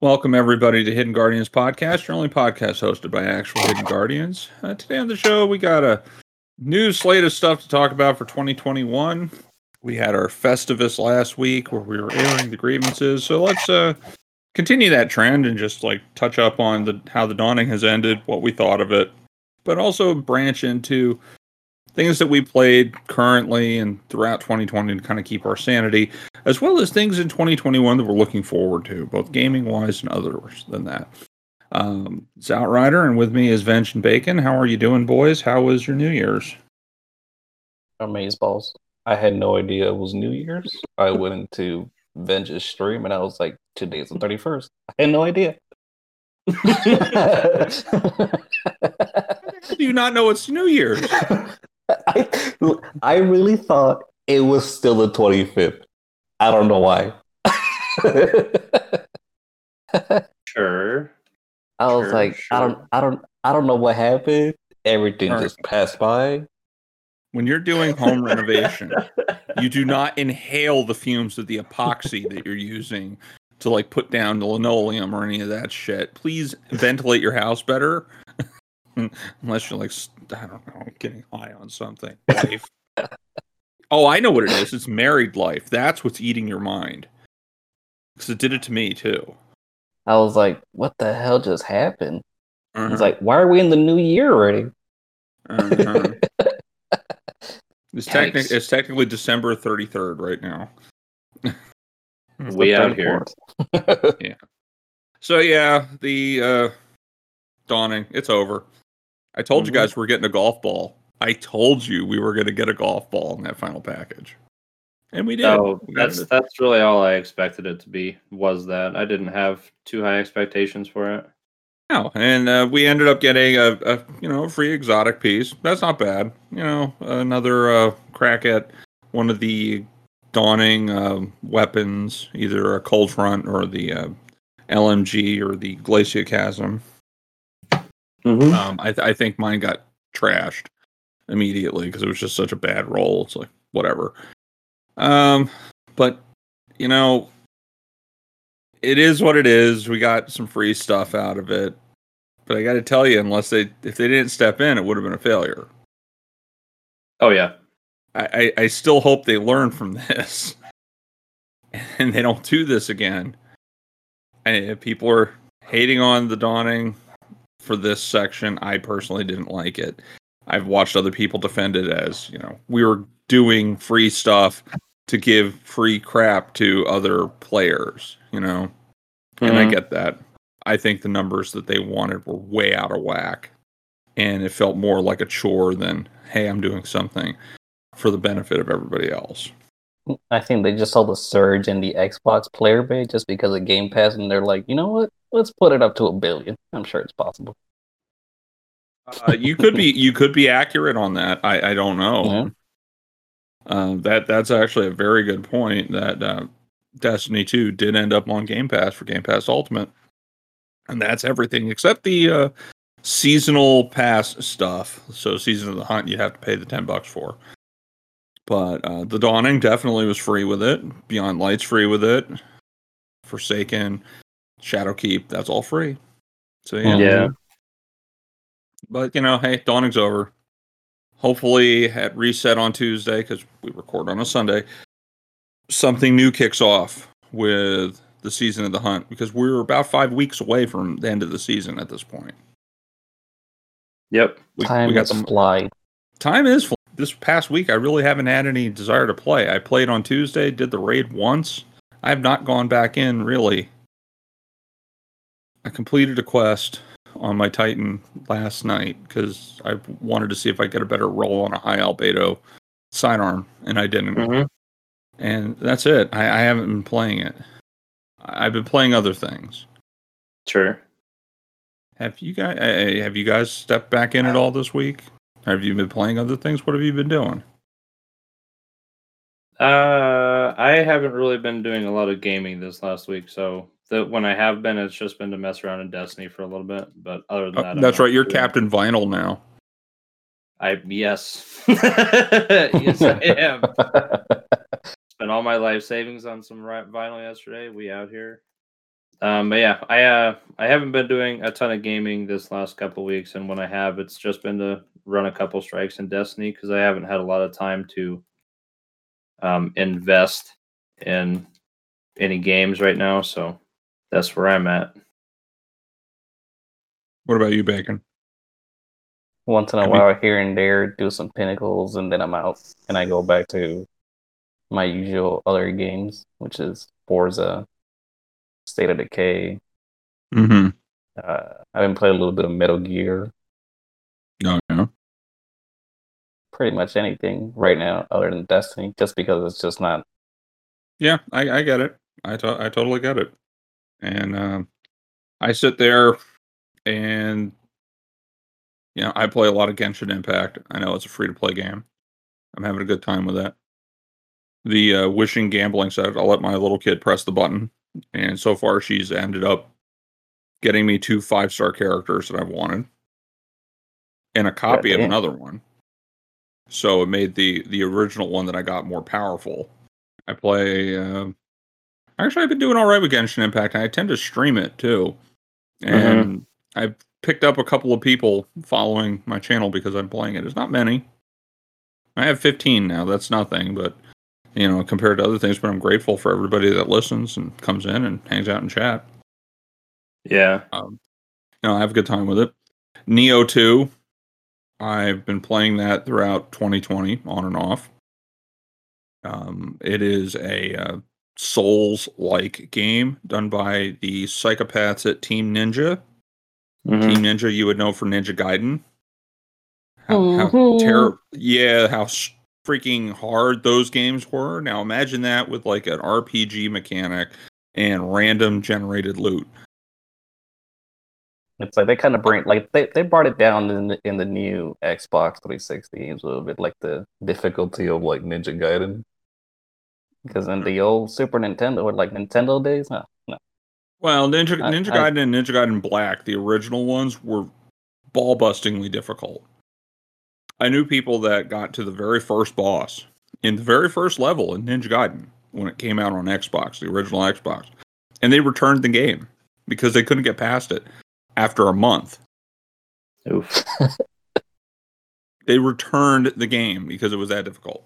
Welcome, everybody, to Hidden Guardians Podcast, your only podcast hosted by actual Hidden Guardians. Today on the show, we got a new slate of stuff to talk about for 2021. We had our Festivus last week where we were airing the grievances, so let's continue that trend and just like touch up on how The Dawning has ended, what we thought of it, but also branch into things that we played currently and throughout 2020 to kind of keep our sanity, as well as things in 2021 that we're looking forward to, both gaming-wise and others than that. It's Outrider, and with me is Venge and Bacon. How are you doing, boys? How was your New Year's? Amazeballs. I had no idea it was New Year's. I went into Venge's stream, and I was like, today's the 31st. I had no idea. Do you not know it's New Year's? I really thought it was still the 25th. I don't know why. Sure. I was like, sure. I don't know what happened. Everything just passed by. When you're doing home renovation, you do not inhale the fumes of the epoxy that you're using to like put down the linoleum or any of that shit. Please ventilate your house better. Unless you're like, I don't know, getting high on something. Oh, I know what it is. It's married life. That's what's eating your mind. Because it did it to me, too. I was like, what the hell just happened? Uh-huh. It's like, why are we in the new year already? Uh-huh. It's technically December 33rd right now. Way out here. Yeah. So, yeah, the Dawning, it's over. I told you guys we're getting a golf ball. I told you we were going to get a golf ball in that final package. And we did. Oh, that's really all I expected it to be, was that. I didn't have too high expectations for it. No, and we ended up getting a free exotic piece. That's not bad. You know, another crack at one of the Dawning weapons, either a Cold Front or the LMG or the Glacier Chasm. Mm-hmm. I think mine got trashed immediately because it was just such a bad roll. It's like, whatever. But, you know, it is what it is. We got some free stuff out of it. But I got to tell you, if they didn't step in, it would have been a failure. Oh, yeah. I still hope they learn from this. And they don't do this again. And if people are hating on The Dawning for this section, I personally didn't like it. I've watched other people defend it as, you know, we were doing free stuff to give free crap to other players, you know? Mm-hmm. And I get that. I think the numbers that they wanted were way out of whack. And it felt more like a chore than, hey, I'm doing something for the benefit of everybody else. I think they just saw the surge in the Xbox player base just because of Game Pass, and they're like, you know what? Let's put it up to 1 billion. I'm sure it's possible. You could be accurate on that. I don't know. Yeah. That's actually a very good point. That Destiny 2 did end up on Game Pass for Game Pass Ultimate, and that's everything except the seasonal pass stuff. So Season of the Hunt, you'd have to pay the $10 for. But The Dawning definitely was free with it. Beyond Light's free with it. Forsaken, Shadow Keep, that's all free. So yeah. But, you know, hey, Dawning's over. Hopefully at reset on Tuesday, because we record on a Sunday, something new kicks off with the Season of the Hunt, because we're about 5 weeks away from the end of the season at this point. Yep. We got some fly. Time is fly. This past week, I really haven't had any desire to play. I played on Tuesday, did the raid once. I have not gone back in, really. I completed a quest on my Titan last night because I wanted to see if I get a better roll on a high albedo sidearm, and I didn't. Mm-hmm. And that's it. I haven't been playing it. I've been playing other things. Sure. Have you guys stepped back in at all this week? Have you been playing other things? What have you been doing? I haven't really been doing a lot of gaming this last week, so when I have been, it's just been to mess around in Destiny for a little bit. But other than that, that's right. You're Captain Vinyl now. Yes, yes, I am. Spent all my life savings on some vinyl yesterday. We out here. But yeah, I haven't been doing a ton of gaming this last couple weeks, and when I have, it's just been to run a couple strikes in Destiny because I haven't had a lot of time to invest in any games right now. So that's where I'm at. What about you, Bacon? Once in a while, here and there, do some Pinnacles, and then I'm out, and I go back to my usual other games, which is Forza, State of Decay. Mm-hmm. I've been playing a little bit of Metal Gear. Oh, yeah. Pretty much anything right now other than Destiny, just because it's just not... Yeah, I get it. I totally get it. And I sit there and... You know, I play a lot of Genshin Impact. I know it's a free-to-play game. I'm having a good time with that. The wishing gambling side, I'll let my little kid press the button. And so far, she's ended up getting me 2 5-star characters that I've wanted. And a copy of another one. So it made the original one that I got more powerful. I play... actually, I've been doing all right with Genshin Impact. And I tend to stream it, too. And I've picked up a couple of people following my channel because I'm playing it. It's not many. I have 15 now. That's nothing, but you know, compared to other things. But I'm grateful for everybody that listens and comes in and hangs out and chat. Yeah, you know, I have a good time with it. Neo 2, I've been playing that throughout 2020, on and off. It is a Souls-like game done by the psychopaths at Team Ninja. Team Ninja, you would know for Ninja Gaiden. How freaking hard those games were. Now imagine that with like an RPG mechanic and random generated loot. It's like they kind of bring like they brought it down in the new Xbox 360 games a little bit, like the difficulty of like Ninja Gaiden. Because in the old Super Nintendo or like Nintendo days, no. Well, Ninja Gaiden and Ninja Gaiden Black, the original ones, were ball-bustingly difficult. I knew people that got to the very first boss in the very first level in Ninja Gaiden when it came out on Xbox, the original Xbox. And they returned the game because they couldn't get past it after a month. Oof. They returned the game because it was that difficult.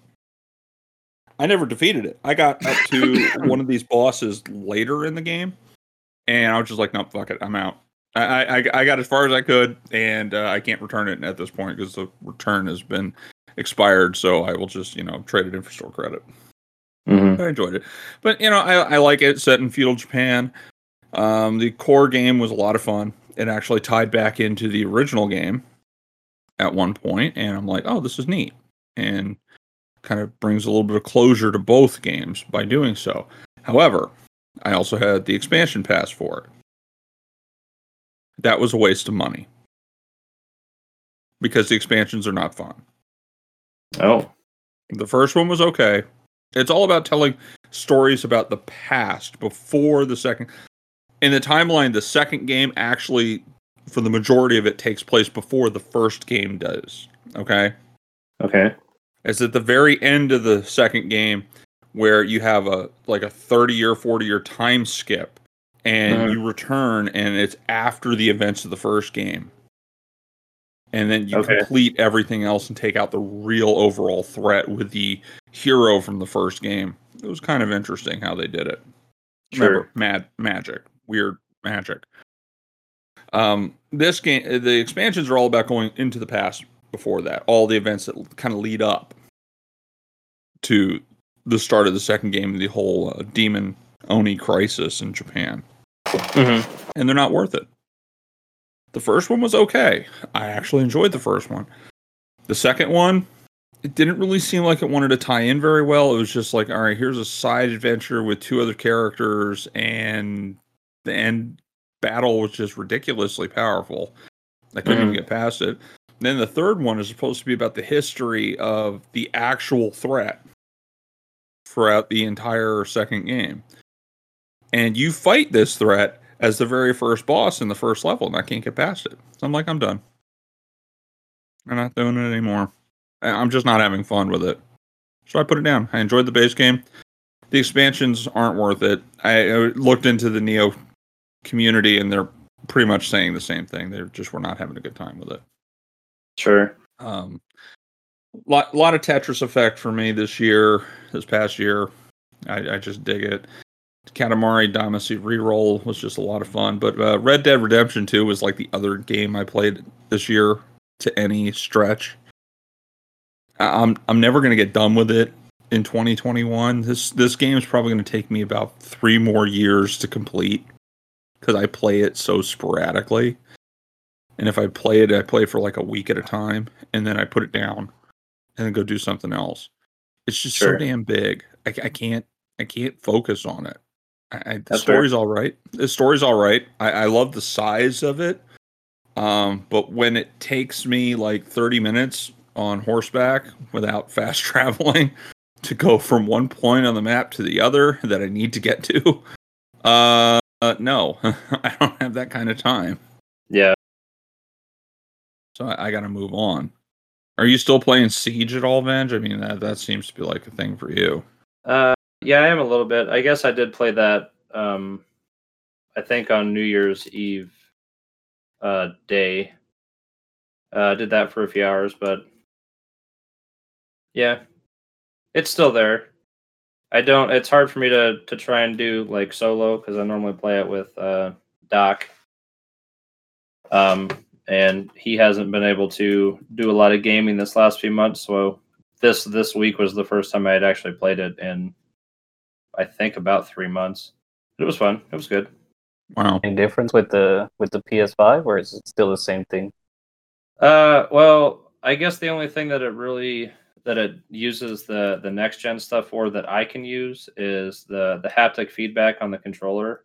I never defeated it. I got up to one of these bosses later in the game. And I was just like, no, fuck it, I'm out. I got as far as I could, and I can't return it at this point because the return has been expired. So I will just, you know, trade it in for store credit. Mm-hmm. I enjoyed it, but you know, I like it. Set in feudal Japan. The core game was a lot of fun. It actually tied back into the original game at one point, and I'm like, oh, this is neat, and kind of brings a little bit of closure to both games by doing so. However, I also had the expansion pass for it. That was a waste of money. Because the expansions are not fun. Oh. The first one was okay. It's all about telling stories about the past before the second. In the timeline, the second game actually, for the majority of it, takes place before the first game does. Okay? Okay. It's at the very end of the second game, where you have a 30-year, 40-year time skip, and you return, and it's after the events of the first game. And then you complete everything else and take out the real overall threat with the hero from the first game. It was kind of interesting how they did it. Sure. Remember, magic. Weird magic. This game, the expansions are all about going into the past before that. All the events that kind of lead up to the start of the second game, the whole demon Oni crisis in Japan. Mm-hmm. And they're not worth it. The first one was okay. I actually enjoyed the first one. The second one, it didn't really seem like it wanted to tie in very well. It was just like, all right, here's a side adventure with two other characters, and the end battle was just ridiculously powerful. I couldn't even get past it. And then the third one is supposed to be about the history of the actual threat throughout the entire second game. And you fight this threat as the very first boss in the first level, and I can't get past it. So I'm like, I'm done. I'm not doing it anymore. I'm just not having fun with it. So I put it down. I enjoyed the base game. The expansions aren't worth it. I looked into the Neo community, and they're pretty much saying the same thing. They just were not having a good time with it. Sure. Lot of Tetris Effect for me this past year. I just dig it. Katamari Damacy Reroll was just a lot of fun, but Red Dead Redemption 2 was like the other game I played this year to any stretch. I'm never going to get done with it in 2021. This game is probably going to take me about 3 more years to complete because I play it so sporadically. And if I play it, I play it for like a week at a time, and then I put it down and then go do something else. It's just sure. So damn big. I can't focus on it. The story's all right. I love the size of it. But when it takes me like 30 minutes on horseback without fast traveling to go from one point on the map to the other that I need to get to, no, I don't have that kind of time. Yeah. So I got to move on. Are you still playing Siege at all, Venge? I mean, that seems to be like a thing for you. Yeah, I am a little bit. I guess I did play that, I think on New Year's Eve day. I did that for a few hours, but yeah, it's still there. It's hard for me to try and do like solo because I normally play it with Doc. And he hasn't been able to do a lot of gaming this last few months, so this week was the first time I had actually played it in, I think, about 3 months. It was fun. It was good. Wow. Any difference with the PS5, or is it still the same thing? Well, I guess the only thing that it uses the next gen stuff for that I can use is the haptic feedback on the controller.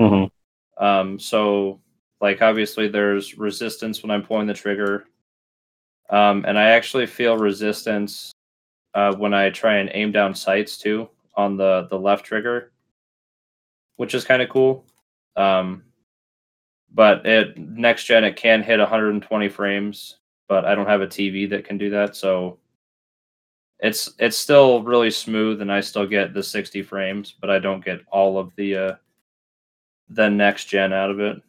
Mm-hmm. So. Like, obviously, there's resistance when I'm pulling the trigger. And I actually feel resistance when I try and aim down sights, too, on the left trigger, which is kind of cool. But next gen, it can hit 120 frames, but I don't have a TV that can do that. So it's still really smooth, and I still get the 60 frames, but I don't get all of the next gen out of it.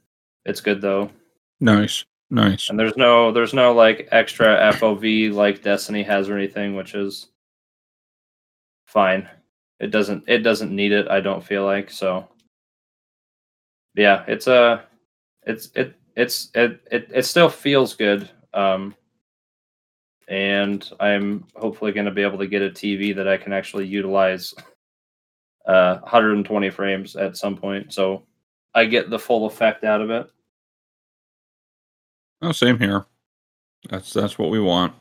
It's good though. Nice. And there's no like extra FOV like Destiny has or anything, which is fine. It doesn't need it, I don't feel like. So yeah, it still feels good. And I'm hopefully going to be able to get a TV that I can actually utilize 120 frames at some point. So I get the full effect out of it. Oh, same here. That's what we want.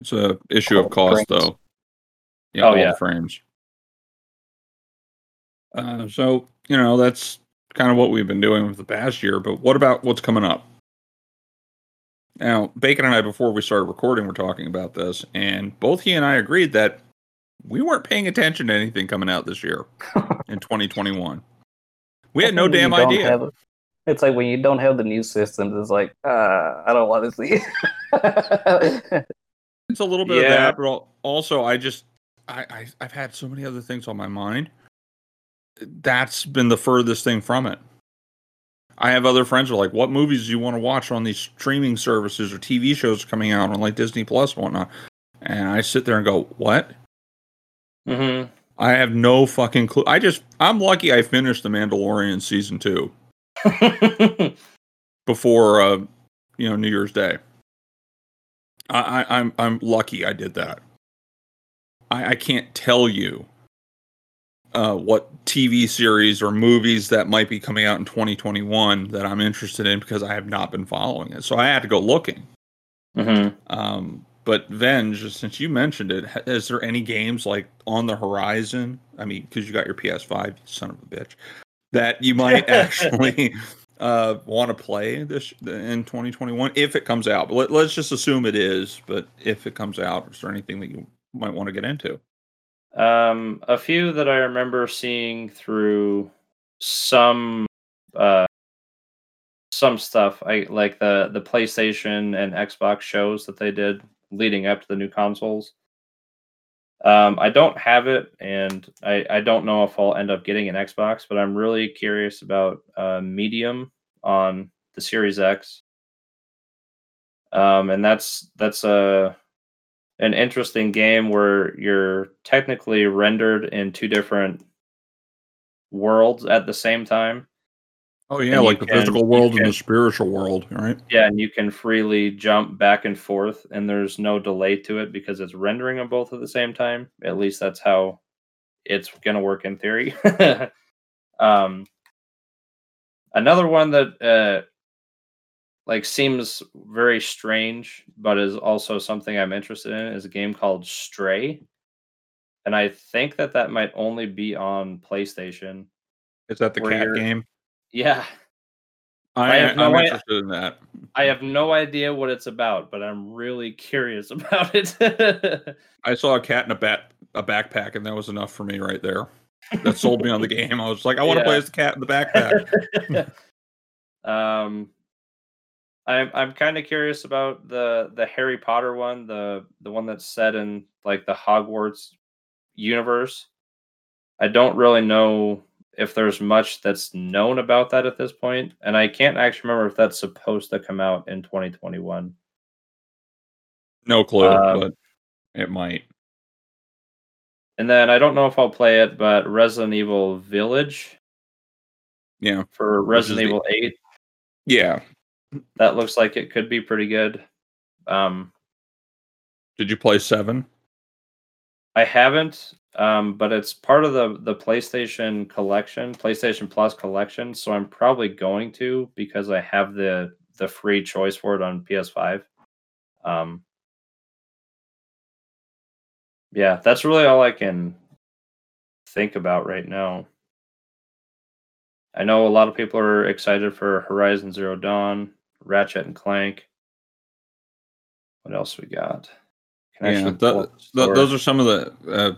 It's a issue of cost, though. Yeah, all frames. So you know that's kind of what we've been doing with the past year. But what about what's coming up? Now, Bacon and I, before we started recording, were talking about this, and both he and I agreed that we weren't paying attention to anything coming out this year in 2021. We had no damn idea. It's like when you don't have the new systems, it's like, I don't want to see it. It's a little bit of that, but also I've had so many other things on my mind. That's been the furthest thing from it. I have other friends who are like, what movies do you want to watch on these streaming services or TV shows coming out on like Disney Plus and whatnot? And I sit there and go, what? Mm-hmm. I have no fucking clue. I'm lucky I finished The Mandalorian Season 2 before, New Year's Day. I'm lucky I did that. I can't tell you what TV series or movies that might be coming out in 2021 that I'm interested in because I have not been following it. So I had to go looking. Mm-hmm. But Venge, since you mentioned it, is there any games like on the horizon? I mean, because you got your PS5, you son of a bitch, that you might actually want to play this in 2021 if it comes out. But let's just assume it is. But if it comes out, is there anything that you might want to get into? A few that I remember seeing through some stuff, like the PlayStation and Xbox shows that they did leading up to the new consoles. I don't have it, and I don't know if I'll end up getting an Xbox, but I'm really curious about Medium on the Series X. And that's an interesting game where you're technically rendered in two different worlds at the same time. Oh yeah, like the physical world and the spiritual world, right? Yeah, and you can freely jump back and forth, and there's no delay to it because it's rendering them both at the same time. At least that's how it's going to work in theory. Another one that seems very strange, but is also something I'm interested in, is a game called Stray, and I think that might only be on PlayStation. Is that the cat game? Yeah, I'm interested in that. I have no idea what it's about, but I'm really curious about it. I saw a cat in a backpack, and that was enough for me right there. That sold me on the game. I was like, I want to play as the cat in the backpack. I'm kind of curious about the Harry Potter one, the one that's set in like the Hogwarts universe. I don't really know if there's much that's known about that at this point, and I can't actually remember if that's supposed to come out in 2021. No clue, but it might. And then I don't know if I'll play it, but Resident Evil Village. Yeah. For Resident Evil 8. Yeah. That looks like it could be pretty good. Did you play 7? I haven't. But it's part of the PlayStation collection, PlayStation Plus collection. So I'm probably going to, because I have the free choice for it on PS5. Yeah, that's really all I can think about right now. I know a lot of people are excited for Horizon Zero Dawn, Ratchet and Clank. What else we got? Those are some of the...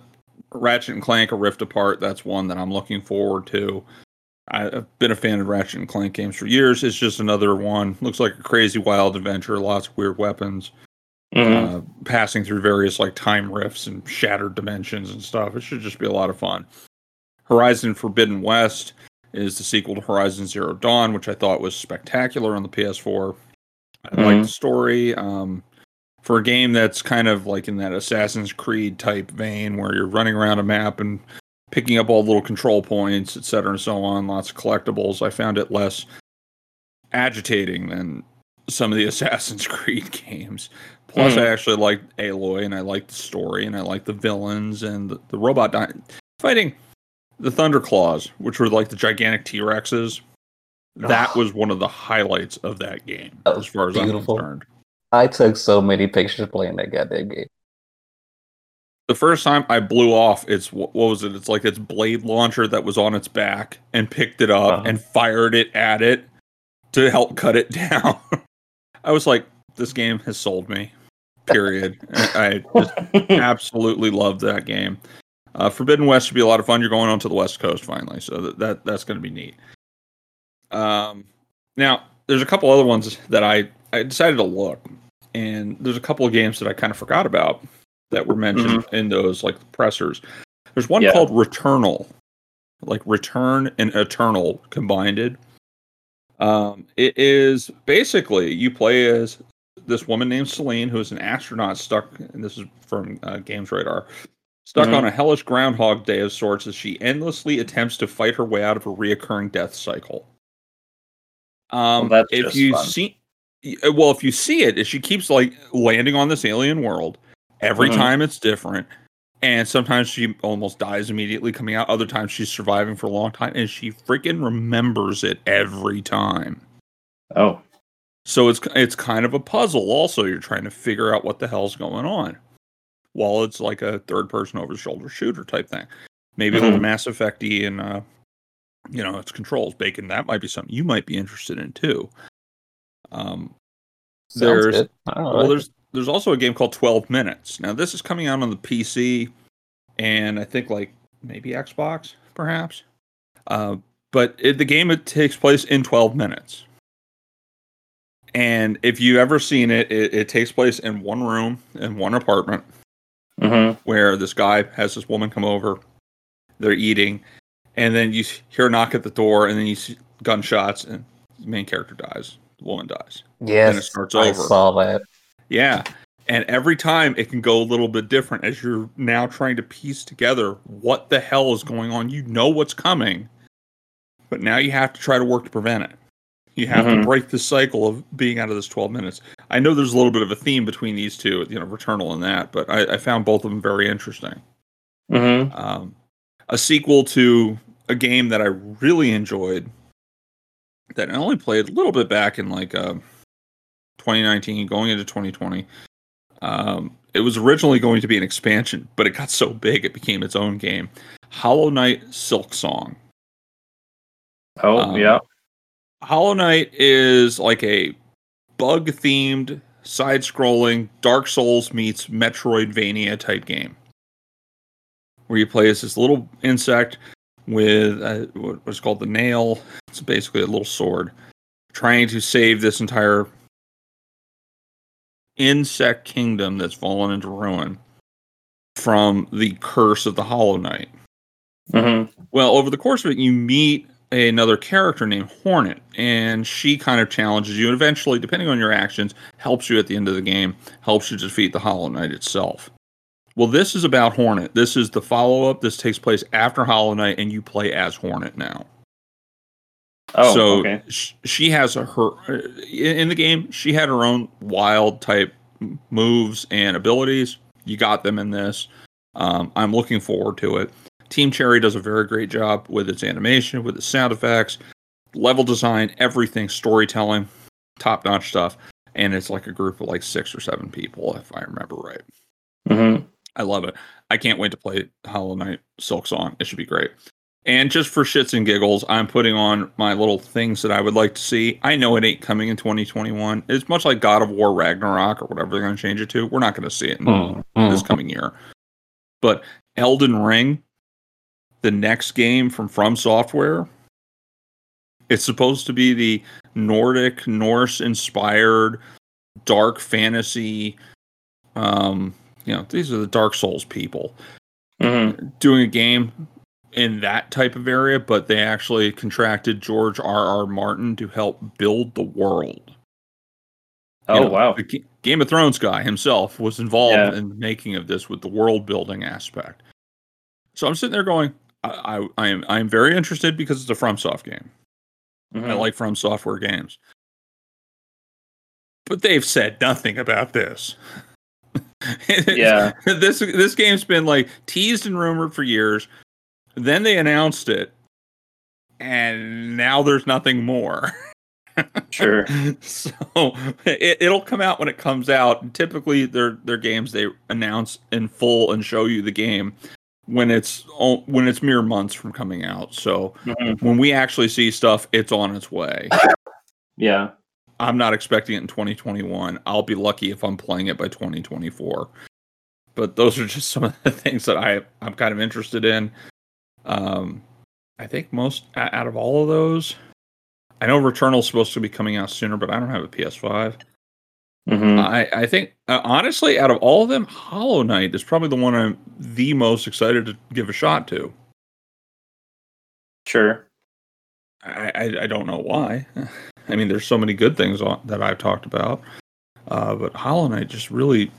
Ratchet and Clank: Rift Apart, that's one that I'm looking forward to. I've been a fan of Ratchet and Clank games for years. It's just another one. Looks like a crazy wild adventure, lots of weird weapons, passing through various like time rifts and shattered dimensions and stuff. It should just be a lot of fun. Horizon Forbidden West is the sequel to Horizon Zero Dawn, which I thought was spectacular on the PS4. I like the story. For a game that's kind of like in that Assassin's Creed type vein where you're running around a map and picking up all the little control points, et cetera, and so on, lots of collectibles, I found it less agitating than some of the Assassin's Creed games. Plus, I actually liked Aloy, and I liked the story, and I liked the villains, and the robot fighting the Thunderclaws, which were like the gigantic T-Rexes. That was one of the highlights of that game, as far as I'm concerned. I took so many pictures playing that goddamn game. The first time I blew off it's like its blade launcher that was on its back, and picked it up and fired it at it to help cut it down. I was like, this game has sold me. Period. I just absolutely loved that game. Forbidden West should be a lot of fun. You're going on to the West Coast finally, so that's going to be neat. Now, there's a couple other ones that I decided to look, and there's a couple of games that I kind of forgot about that were mentioned in those like pressers. There's one called Returnal, like Return and Eternal combined. It is basically you play as this woman named Celine, who is an astronaut stuck, and this is from Games Radar, stuck on a hellish groundhog day of sorts as she endlessly attempts to fight her way out of a reoccurring death cycle. If you see it, she keeps like landing on this alien world. Every time it's different. And sometimes she almost dies immediately coming out. Other times she's surviving for a long time. And she freaking remembers it every time. Oh. So it's kind of a puzzle also. You're trying to figure out what the hell's going on. While it's like a third-person over-the-shoulder shooter type thing. Maybe a little Mass Effect-y and, its controls. Bacon, that might be something you might be interested in, too. There's also a game called 12 Minutes. Now, this is coming out on the PC, and I think like maybe Xbox, perhaps. But the game takes place in 12 minutes. And if you've ever seen it, it takes place in one room, in one apartment. where this guy has this woman come over, they're eating, and then you hear a knock at the door, and then you see gunshots, and the main character dies. The woman dies. Yes, and it starts over. I saw that. Yeah, and every time it can go a little bit different as you're now trying to piece together what the hell is going on. You know what's coming, but now you have to try to work to prevent it. You have to break the cycle of being out of this 12 minutes. I know there's a little bit of a theme between these two, you know, Returnal and that, but I found both of them very interesting. A sequel to a game that I really enjoyed that I only played a little bit back in like 2019, going into 2020. It was originally going to be an expansion, but it got so big it became its own game. Hollow Knight Silksong. Hollow Knight is like a bug-themed, side-scrolling, Dark Souls meets Metroidvania type game, where you play as this little insect with what's called the nail. It's basically a little sword, trying to save this entire insect kingdom that's fallen into ruin from the curse of the Hollow Knight. Well, over the course of it, you meet another character named Hornet, and she kind of challenges you, and eventually, depending on your actions, helps you at the end of the game, helps you defeat the Hollow Knight itself. Well, this is about Hornet. This is the follow-up. This takes place after Hollow Knight, and you play as Hornet now. So she has her in the game. She had her own wild type moves and abilities. You got them in this. I'm looking forward to it. Team Cherry does a very great job with its animation, with its sound effects, level design, everything, storytelling, top-notch stuff. And it's like a group of like 6 or 7 people, if I remember right. I love it. I can't wait to play Hollow Knight Silksong. It should be great. And just for shits and giggles, I'm putting on my little things that I would like to see. I know it ain't coming in 2021. It's much like God of War Ragnarok or whatever they're going to change it to. We're not going to see it in this coming year. But Elden Ring, the next game from Software, it's supposed to be the Nordic, Norse-inspired dark fantasy. You know, these are the Dark Souls people doing a game in that type of area, but they actually contracted George R.R. Martin to help build the world. Wow. The Game of Thrones guy himself was involved in the making of this with the world-building aspect. So I'm sitting there going, I am very interested because it's a FromSoft game. I like From Software games. But they've said nothing about this. This game's been like teased and rumored for years. Then they announced it, and now there's nothing more. So it'll come out when it comes out. And typically, their games they announce in full and show you the game when it's mere months from coming out. So when we actually see stuff, it's on its way. I'm not expecting it in 2021. I'll be lucky if I'm playing it by 2024. But those are just some of the things that I'm kind of interested in. I think most out of all of those, I know Returnal is supposed to be coming out sooner, but I don't have a PS5. I think honestly, out of all of them, Hollow Knight is probably the one I'm the most excited to give a shot to. I don't know why. I mean, there's so many good things that I've talked about, but Hollow Knight just really,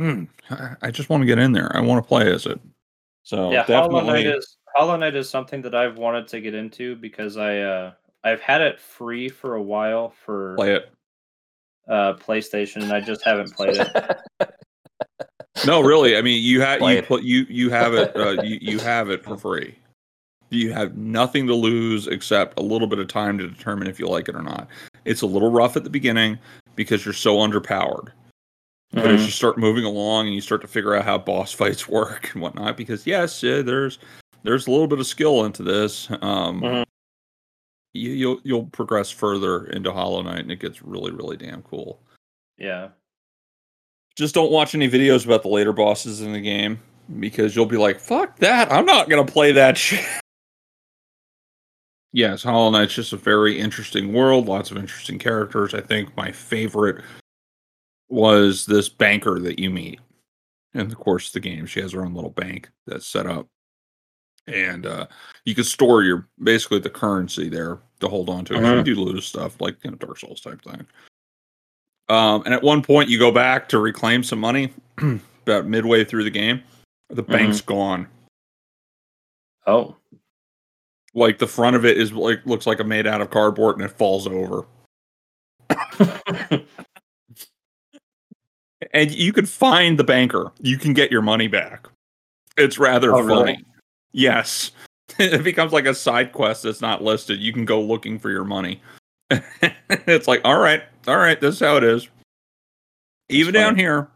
I just want to get in there. I want to play as it. So yeah, definitely. Hollow Knight is something that I've wanted to get into because I've had it free for a while for PlayStation, and I just haven't played it. No, really. I mean, you have it for free. You have nothing to lose except a little bit of time to determine if you like it or not. It's a little rough at the beginning because you're so underpowered. But as you start moving along and you start to figure out how boss fights work and whatnot, because there's a little bit of skill into this. You'll progress further into Hollow Knight, and it gets really, really damn cool. Yeah. Just don't watch any videos about the later bosses in the game because you'll be like, "Fuck that! I'm not gonna play that shit." Yes, Hollow Knight's just a very interesting world, lots of interesting characters. I think my favorite was this banker that you meet. in the course of the game. She has her own little bank that's set up. And you can store your basically the currency there to hold on to. Uh-huh. If you do lose stuff, like you know, Dark Souls type thing. And at one point, you go back to reclaim some money about midway through the game. The bank's gone. Oh, like the front of it is like looks like a made out of cardboard, and it falls over. And you can find the banker. You can get your money back. It's rather funny. Really? Yes. It becomes like a side quest that's not listed. You can go looking for your money. It's like, all right, this is how it is. Even down here,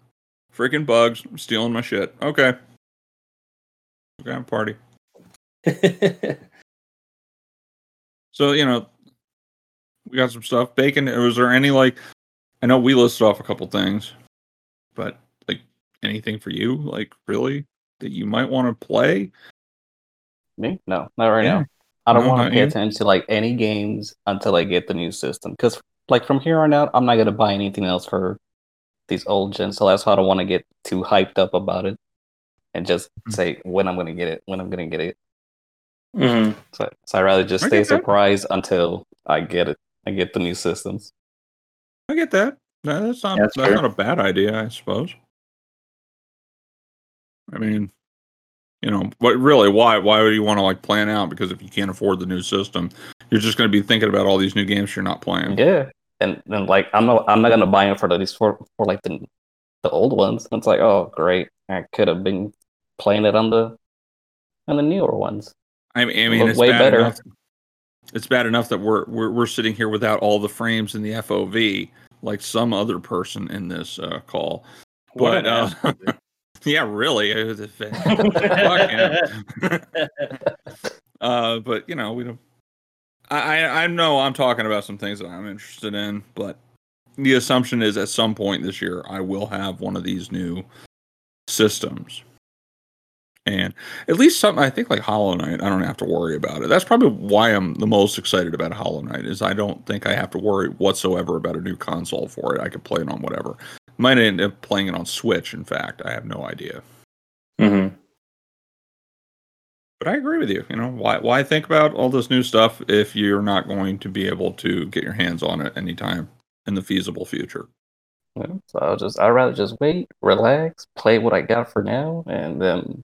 freaking bugs, I'm stealing my shit. Okay, I'm party. So, you know, we got some stuff. Bacon, was there any, like, I know we listed off a couple things, but, like, anything for you, like, really, that you might want to play? Me? No, not right now. I don't want to pay attention to, like, any games until I get the new system. Because, like, from here on out, I'm not going to buy anything else for these old gens. So that's why I don't want to get too hyped up about it and just say when I'm going to get it. Mm-hmm. So I'd rather just stay surprised until I get it. I get the new systems. I get that. No, that's not a bad idea, I suppose. I mean, you know, but really, why would you want to like plan out? Because if you can't afford the new system, you're just going to be thinking about all these new games you're not playing. Yeah, and like I'm not going to buy them for at least for like the old ones. And it's like, oh great, I could have been playing it on the newer ones. I mean, it's way better. It's bad enough that we're sitting here without all the frames in the FOV, like some other person in this call. But yeah, really. But you know, we don't. I know I'm talking about some things that I'm interested in, but the assumption is at some point this year I will have one of these new systems. And at least something, I think, like Hollow Knight, I don't have to worry about it. That's probably why I'm the most excited about Hollow Knight, is I don't think I have to worry whatsoever about a new console for it. I could play it on whatever. Might end up playing it on Switch, in fact. I have no idea. Mm-hmm. But I agree with you. You know, why think about all this new stuff if you're not going to be able to get your hands on it anytime in the feasible future? Yeah, so I'd rather just wait, relax, play what I got for now, and then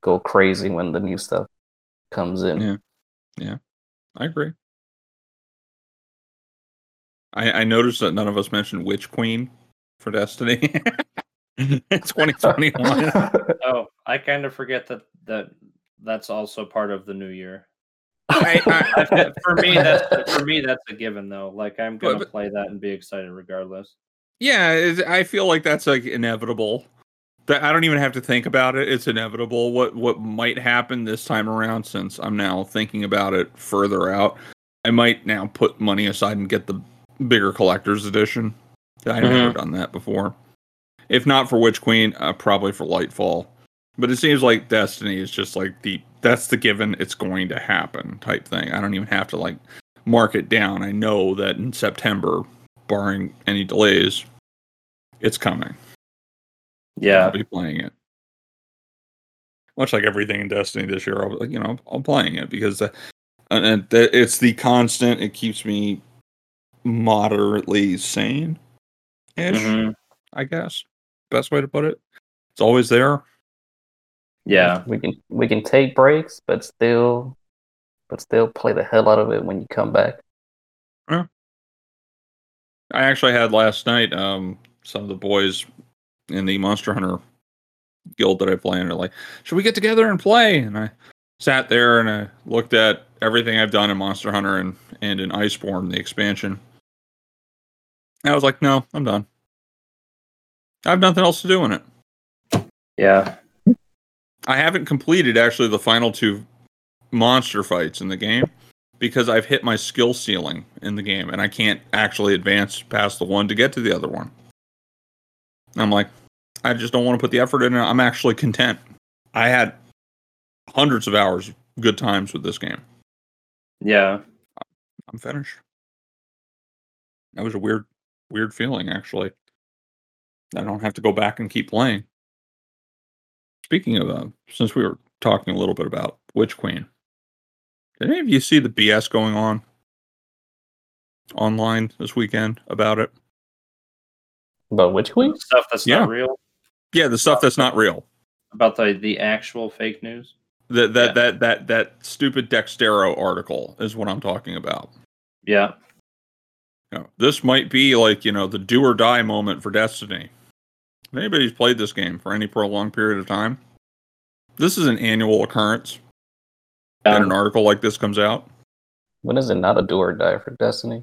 go crazy when the new stuff comes in. Yeah, I agree. I noticed that none of us mentioned Witch Queen for Destiny. 2021. Oh, I kind of forget that's also part of the new year. For me, that's a given though. Like I'm gonna play that and be excited regardless. Yeah, I feel like that's like inevitable. I don't even have to think about it. It's inevitable. What might happen this time around, since I'm now thinking about it further out, I might now put money aside and get the bigger collector's edition. I've never done that before. If not for Witch Queen, probably for Lightfall. But it seems like Destiny is just like that's the given, it's going to happen type thing. I don't even have to like mark it down. I know that in September, barring any delays, it's coming. Yeah, I'll be playing it. Much like everything in Destiny this year, I'm playing it because it's the constant. It keeps me moderately sane, ish. Mm-hmm. I guess best way to put it. It's always there. Yeah, we can take breaks, but still play the hell out of it when you come back. Yeah. I actually had last night. Some of the boys in the Monster Hunter guild that I play in are like, should we get together and play? And I sat there and I looked at everything I've done in Monster Hunter and in Iceborne, the expansion. And I was like, no, I'm done. I have nothing else to do in it. Yeah. I haven't completed actually the final two monster fights in the game because I've hit my skill ceiling in the game and I can't actually advance past the one to get to the other one. I'm like, I just don't want to put the effort in it. I'm actually content. I had hundreds of hours of good times with this game. Yeah. I'm finished. That was a weird feeling, actually. I don't have to go back and keep playing. Speaking of, since we were talking a little bit about Witch Queen, did any of you see the BS going on online this weekend about it? About Witch Queen? The stuff that's not real? Yeah, the stuff that's not real. About the actual fake news? That stupid Dextero article is what I'm talking about. Yeah. You know, this might be like, you know, the do or die moment for Destiny. If anybody's played this game for any prolonged period of time, this is an annual occurrence. And an article like this comes out. When is it not a do or die for Destiny?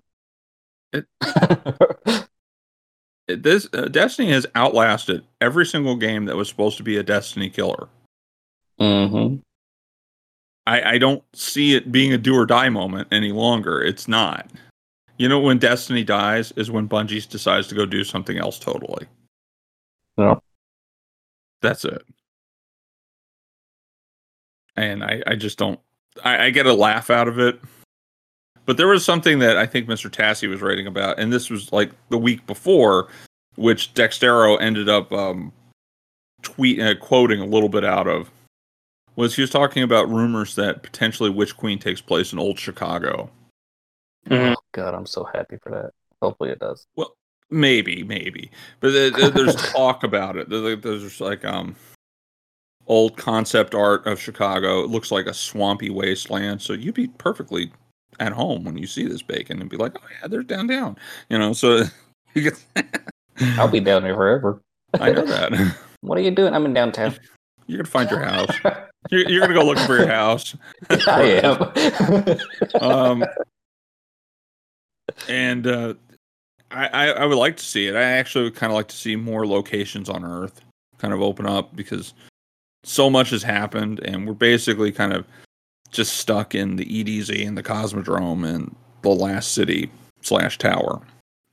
Destiny has outlasted every single game that was supposed to be a Destiny killer. Mm-hmm. I don't see it being a do or die moment any longer. It's not. You know, when Destiny dies is when Bungie decides to go do something else totally. No. That's it. And I just don't... I get a laugh out of it. But there was something that I think Mr. Tassi was writing about, and this was like the week before, which Dextero ended up quoting a little bit out of, was he was talking about rumors that potentially Witch Queen takes place in old Chicago. Oh, God, I'm so happy for that. Hopefully it does. Well, maybe. But there's talk about it. There's like old concept art of Chicago. It looks like a swampy wasteland, so you'd be perfectly at home when you see this, Bacon, and be like, oh, yeah, they're downtown. You know, so... I'll be down there forever. I know that. What are you doing? I'm in downtown. You're going to find your house. You're going to go looking for your house. I am. And I would like to see it. I actually would kind of like to see more locations on Earth kind of open up, because so much has happened, and we're basically kind of just stuck in the EDZ and the Cosmodrome and the last city / tower.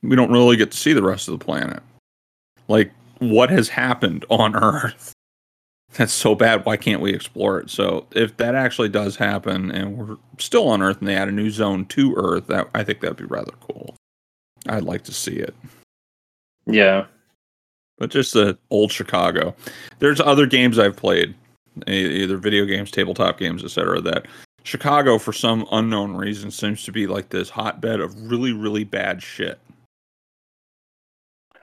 We don't really get to see the rest of the planet. Like, what has happened on Earth? That's so bad. Why can't we explore it? So if that actually does happen and we're still on Earth and they add a new zone to Earth, that I think that'd be rather cool. I'd like to see it. Yeah. But just the old Chicago. There's other games I've played, either video games, tabletop games, etc., that Chicago, for some unknown reason, seems to be like this hotbed of really, really bad shit.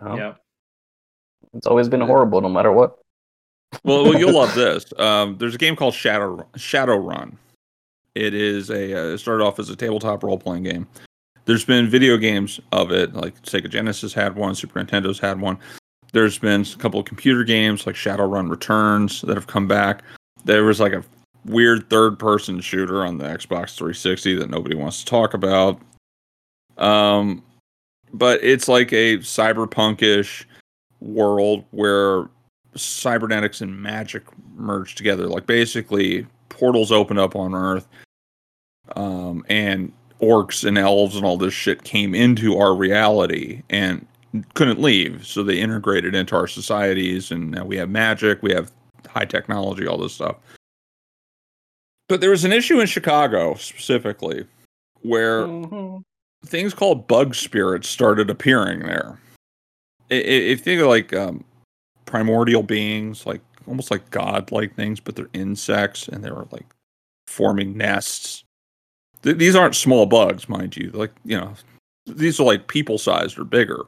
Oh. Yeah. It's always been horrible, no matter what. Well, you'll love this. There's a game called Shadowrun. It is it started off as a tabletop role-playing game. There's been video games of it, like Sega Genesis had one, Super Nintendo's had one. There's been a couple of computer games like Shadowrun Returns that have come back. There was like a weird third-person shooter on the Xbox 360 that nobody wants to talk about. But it's like a cyberpunkish world where cybernetics and magic merge together. Like, basically, portals opened up on Earth, and orcs and elves and all this shit came into our reality and couldn't leave, so they integrated into our societies, and now we have magic, we have high technology, all this stuff. But there was an issue in Chicago, specifically, where things called bug spirits started appearing there. If you think of, like, primordial beings, like almost like god-like things, but they're insects, and they were like forming nests. These aren't small bugs, mind you. Like, you know, these are like people-sized or bigger.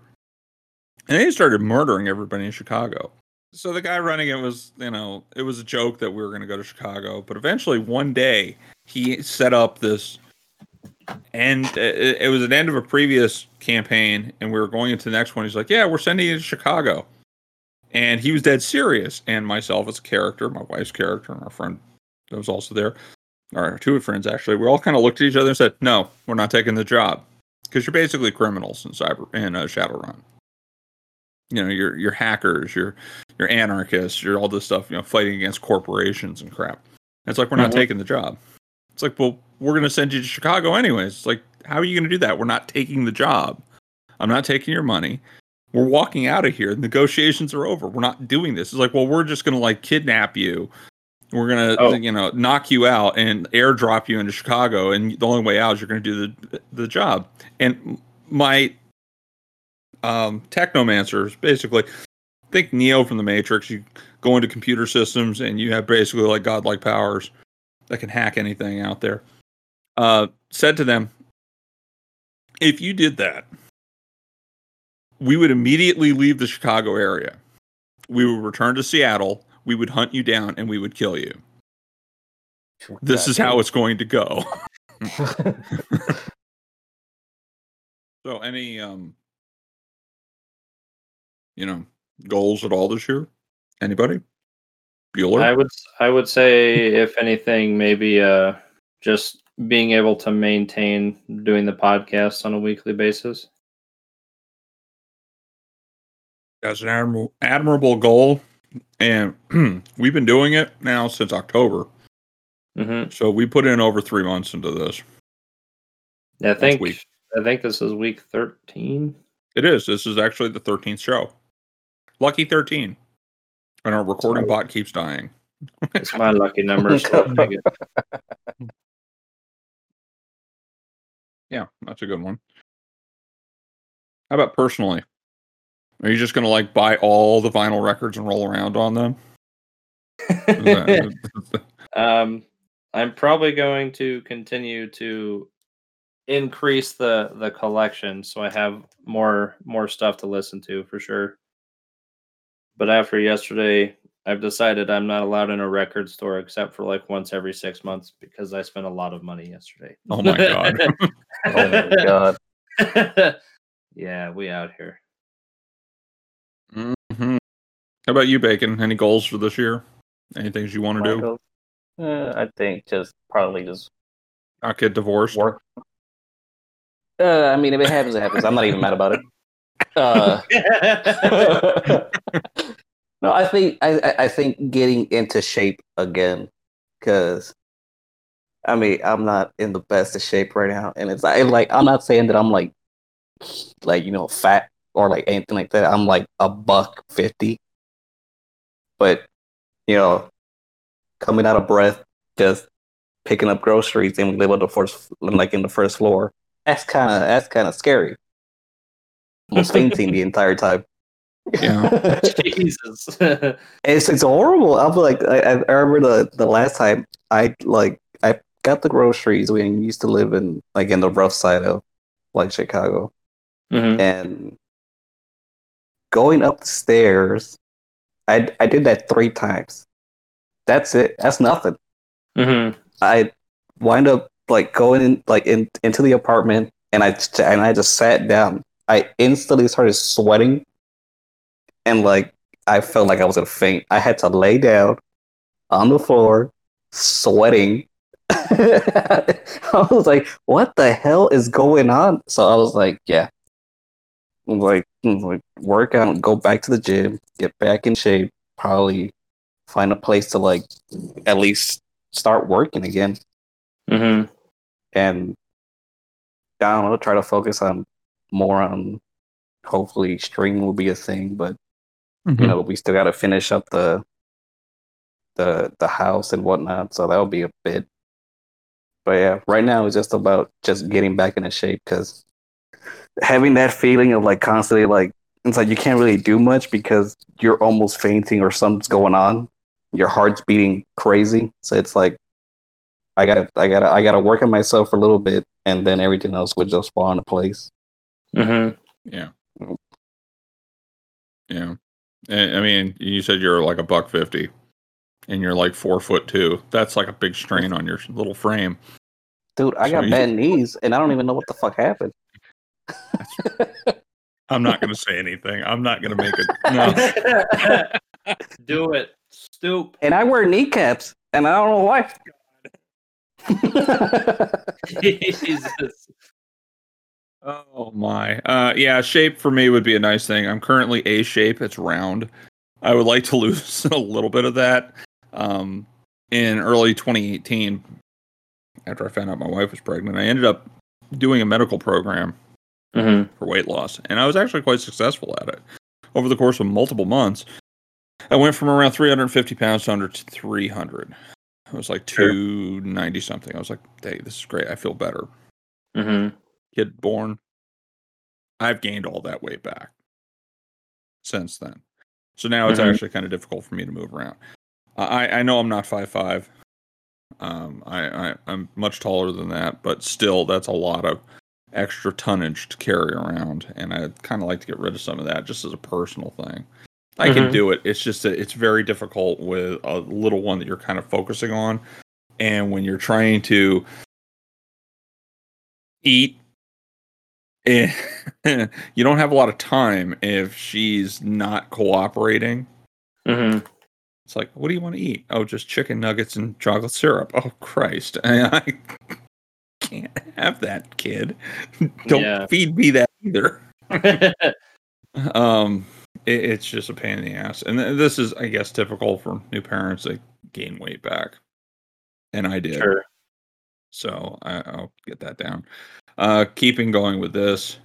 And they started murdering everybody in Chicago. So the guy running it was, you know, it was a joke that we were going to go to Chicago. But eventually, one day, he set up this, and it was an end of a previous campaign, and we were going into the next one. He's like, "Yeah, we're sending you to Chicago." And he was dead serious. And myself as a character, my wife's character, and our friend that was also there, or two friends actually, we all kind of looked at each other and said, "No, we're not taking the job, because you're basically criminals in Shadowrun. You know, you're hackers, you're anarchists, you're all this stuff. You know, fighting against corporations and crap." And it's like, we're not taking the job. It's like, well, we're going to send you to Chicago anyways. It's like, how are you going to do that? We're not taking the job. I'm not taking your money. We're walking out of here. The negotiations are over. We're not doing this. It's like, well, we're just going to like kidnap you. We're going to, you know, knock you out and airdrop you into Chicago. And the only way out is you're going to do the job. And my technomancer is basically think Neo from the Matrix. You go into computer systems and you have basically like godlike powers that can hack anything out there. Said to them, if you did that, we would immediately leave the Chicago area. We would return to Seattle. We would hunt you down and we would kill you. This is how it's going to go. So any, goals at all this year? Anybody? Bueller? I would say, if anything, maybe just being able to maintain doing the podcast on a weekly basis. That's an admirable goal. And we've been doing it now since October. Mm-hmm. So we put in over 3 months into this. Yeah, I think this is week 13. It is. This is actually the 13th show. Lucky 13. And our recording bot keeps dying. It's my lucky number. So yeah, that's a good one. How about personally? Are you just going to buy all the vinyl records and roll around on them? I'm probably going to continue to increase the collection, so I have more stuff to listen to for sure. But after yesterday, I've decided I'm not allowed in a record store except for once every 6 months, because I spent a lot of money yesterday. Oh my god! Oh my god! Yeah, we out here. Mm-hmm. How about you, Bacon? Any goals for this year? Any things you want to do? I think probably not get divorced. Work. If it happens, it happens. I'm not even mad about it. No, I think getting into shape again, because I'm not in the best of shape right now, and it's I'm not saying that I'm fat or anything like that. I'm $150, but coming out of breath, just picking up groceries, and we live on the first, in the first floor. That's kind of scary. Almost fainting the entire time. Yeah. Jesus. It's horrible. I'm I remember the last time I got the groceries. We used to live in in the rough side of Chicago. Mm-hmm. And going up the stairs, I did that 3 times. That's it. That's nothing. Mm-hmm. I wind up going in into the apartment, and I just sat down. I instantly started sweating, and I felt like I was gonna faint. I had to lay down on the floor, sweating. I was like, "What the hell is going on?" So I was like, "Yeah, work out, go back to the gym, get back in shape, probably find a place to at least start working again." Mm-hmm. And I don't know, try to focus on. More on hopefully stream will be a thing, but mm-hmm. We still got to finish up the house and whatnot, so that'll be a bit. But yeah, right now it's just about just getting back into shape, because having that feeling of constantly it's you can't really do much because you're almost fainting or something's going on. Your heart's beating crazy, so it's I gotta work on myself for a little bit, and then everything else would just fall into place. Mm-hmm. Yeah. Yeah. You said you're $150, and you're 4'2". That's a big strain on your little frame. Dude, I got bad knees, and I don't even know what the fuck happened. I'm not going to say anything. I'm not going to make it. No. Do it. Stoop. And I wear kneecaps, and I don't know why. Jesus. Oh my. Yeah, shape for me would be a nice thing. I'm currently A shape, it's round. I would like to lose a little bit of that. In early 2018, after I found out my wife was pregnant, I ended up doing a medical program mm-hmm. for weight loss, and I was actually quite successful at it. Over the course of multiple months, I went from around 350 pounds to under 300. I was 290 something. I was like, hey, this is great. I feel better. Mm-hmm. Kid born, I've gained all that weight back since then. So now it's actually kind of difficult for me to move around. I know I'm not 5'5". I'm much taller than that, but still, that's a lot of extra tonnage to carry around, and I'd kind of like to get rid of some of that just as a personal thing. I can do it. It's just that it's very difficult with a little one that you're kind of focusing on, and when you're trying to eat, you don't have a lot of time if she's not cooperating. Mm-hmm. It's like, what do you want to eat? Oh, just chicken nuggets and chocolate syrup. Oh, Christ. I can't have that, kid. Don't feed me that either. It's just a pain in the ass. And this is, I guess, typical for new parents. They gain weight back. And I did. Sure. So I'll get that down. Keeping going with this.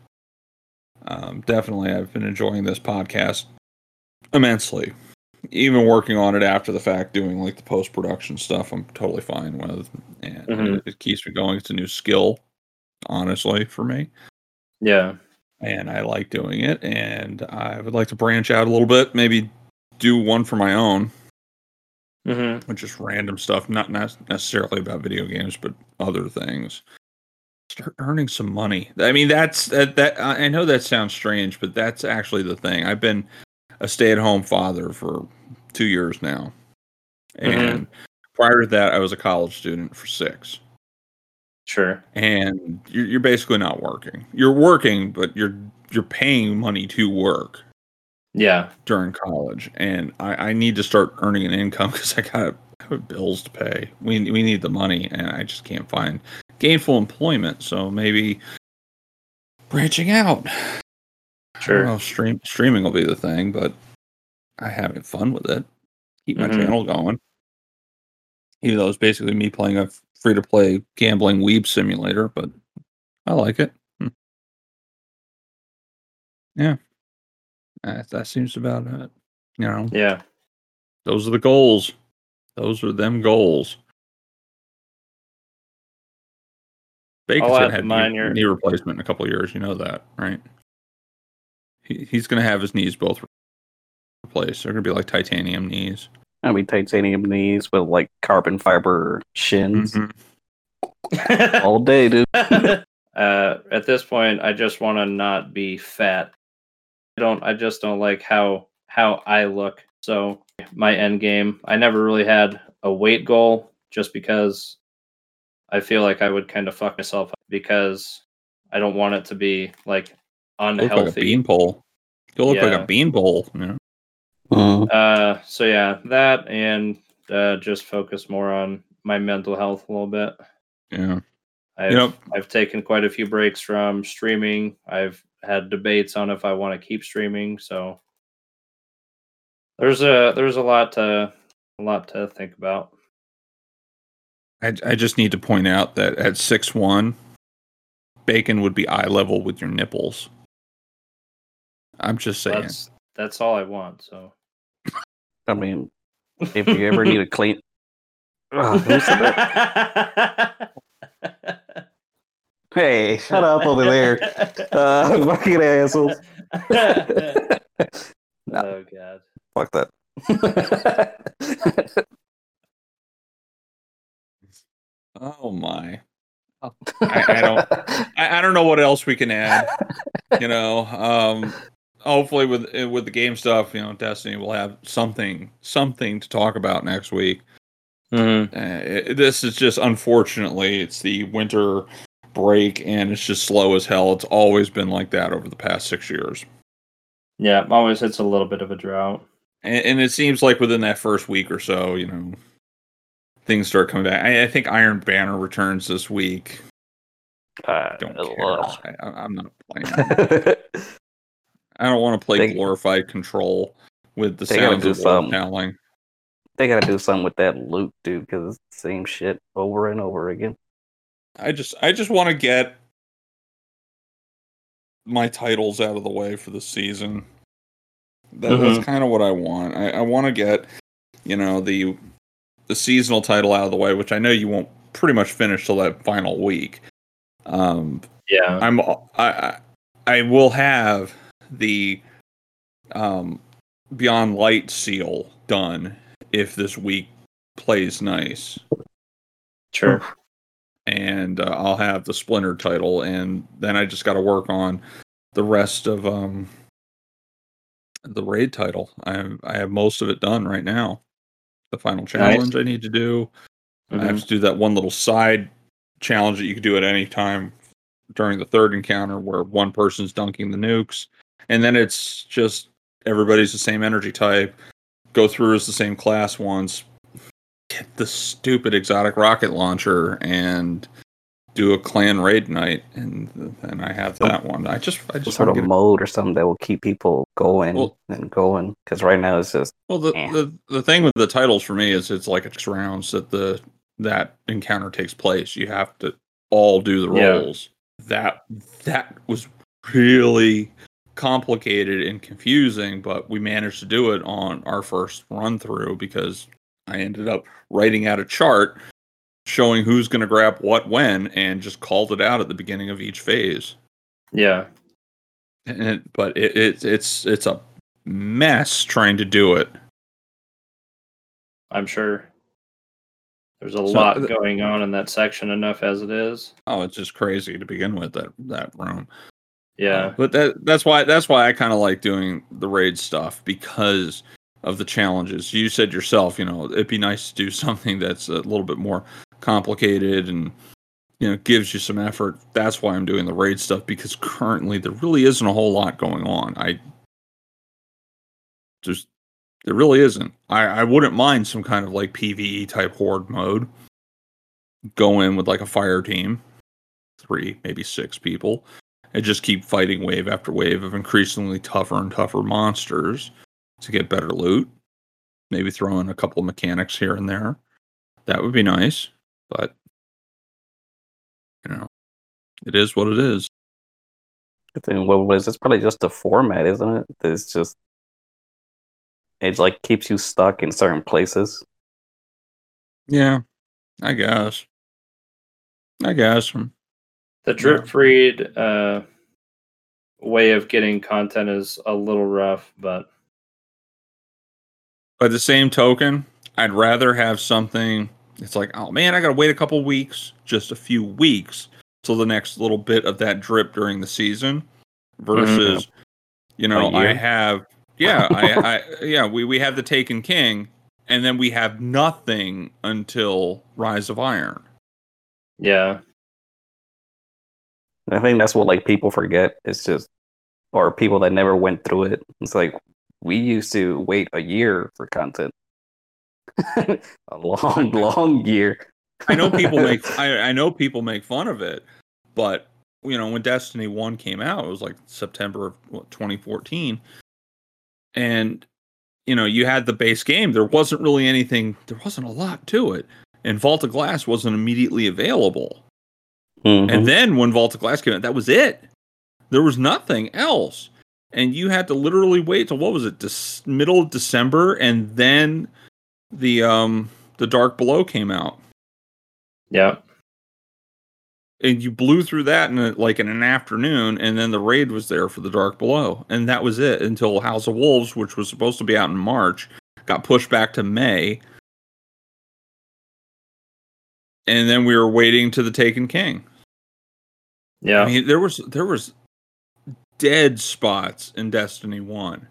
Definitely, I've been enjoying this podcast immensely. Even working on it after the fact, doing like the post-production stuff, I'm totally fine with. And it keeps me going. It's a new skill, honestly, for me. Yeah. And I like doing it. And I would like to branch out a little bit, maybe do one for my own. Mm-hmm. With just random stuff, not necessarily about video games, but other things. Start earning some money. I mean, that's that. I know that sounds strange, but that's actually the thing. I've been a stay-at-home father for 2 years now, and prior to that, I was a college student for 6. Sure. And you're basically not working. You're working, but you're paying money to work. Yeah. During college, and I need to start earning an income because I have bills to pay. We need the money, and I just can't find gainful employment. So maybe branching out. Sure. I don't know, streaming will be the thing, but I'm having fun with it. Keep my channel going. Even though it's basically me playing a free-to-play gambling weeb simulator, but I like it. Yeah. That seems about it. You know? Yeah. Those are the goals. Those are them goals. Bacon's had knee replacement in a couple of years. You know that, right? He's going to have his knees both replaced. They're going to be like titanium knees. I'll be titanium knees with like carbon fiber shins. Mm-hmm. All day, dude. At this point, I just want to not be fat. I just don't like how I look. So my end game, I never really had a weight goal just because I feel like I would kind of fuck myself up because I don't want it to be like unhealthy. You look like a beanpole. You look like a beanpole. Yeah. So yeah, that and just focus more on my mental health a little bit. Yeah. I've taken quite a few breaks from streaming. I've had debates on if I want to keep streaming. So there's a lot to think about. I just need to point out that at 6'1", Bacon would be eye level with your nipples. I'm just saying. That's all I want. So, I mean, if you ever need a clean, hey, shut up over there, fucking assholes. Nah. Oh God, fuck that. Oh my. I don't know what else we can add. You know, hopefully with the game stuff, you know, Destiny will have something to talk about next week. Mm-hmm. This is just, unfortunately, it's the winter break, and it's just slow as hell. It's always been like that over the past 6 years. Yeah, it always hits a little bit of a drought, and it seems like within that first week or so, you know, things start coming back. I think Iron Banner returns this week. Don't care. I'm not playing. I don't want to play glorified Control with the sounds of war howling. They gotta do something with that loot, dude, because it's the same shit over and over again. I just want to get my titles out of the way for the season. That's kind of what I want. I want to get, you know, the seasonal title out of the way, which I know you won't pretty much finish till that final week. I will have the Beyond Light seal done if this week plays nice. Sure. And I'll have the Splinter title, and then I just got to work on the rest of the raid title. I have most of it done right now. The final challenge I need to do. Mm-hmm. I have to do that one little side challenge that you can do at any time during the third encounter where one person's dunking the nukes. And then it's just everybody's the same energy type. Go through as the same class once. Get the stupid exotic rocket launcher and do a clan raid night. And then I have that one. I just sort of mode or something that will keep people going and going. Because right now it's just... Well, the thing with the titles for me is it's like it's rounds that that encounter takes place. You have to all do the roles. That was really complicated and confusing, but we managed to do it on our first run through because I ended up writing out a chart showing who's going to grab what when and just called it out at the beginning of each phase. Yeah. But it's a mess trying to do it. I'm sure. There's a lot going on in that section enough as it is. Oh, it's just crazy to begin with, that room. Yeah. But that's why I kind of like doing the raid stuff because of the challenges. You said yourself, it'd be nice to do something that's a little bit more complicated and, gives you some effort. That's why I'm doing the raid stuff because currently there really isn't a whole lot going on. There really isn't. I wouldn't mind some kind of like PvE type horde mode. Go in with like a fire team, 3, maybe 6 people, and just keep fighting wave after wave of increasingly tougher and tougher monsters to get better loot. Maybe throw in a couple mechanics here and there. That would be nice, but it is what it is. I think it's probably just the format, isn't it? It's just. It like keeps you stuck in certain places. Yeah, I guess. The drip-feed way of getting content is a little rough, but... By the same token, I'd rather have something... It's like, oh man, I gotta wait a couple weeks, just a few weeks, till the next little bit of that drip during the season, versus, I have... Yeah, we have the Taken King, and then we have nothing until Rise of Iron. Yeah. I think that's what people forget. It's just, or people that never went through it. It's like, we used to wait a year for content. A long, long year. I know people make fun of it, but, when Destiny 1 came out, it was like September of 2014. And, you had the base game. There wasn't really anything. There wasn't a lot to it. And Vault of Glass wasn't immediately available. Mm-hmm. And then when Vault of Glass came out, that was it. There was nothing else. And you had to literally wait till, middle of December. And then the Dark Below came out. Yeah. And you blew through that in an afternoon, and then the raid was there for the Dark Below. And that was it until House of Wolves, which was supposed to be out in March, got pushed back to May. And then we were waiting to the Taken King. Yeah. I mean, there was dead spots in Destiny 1.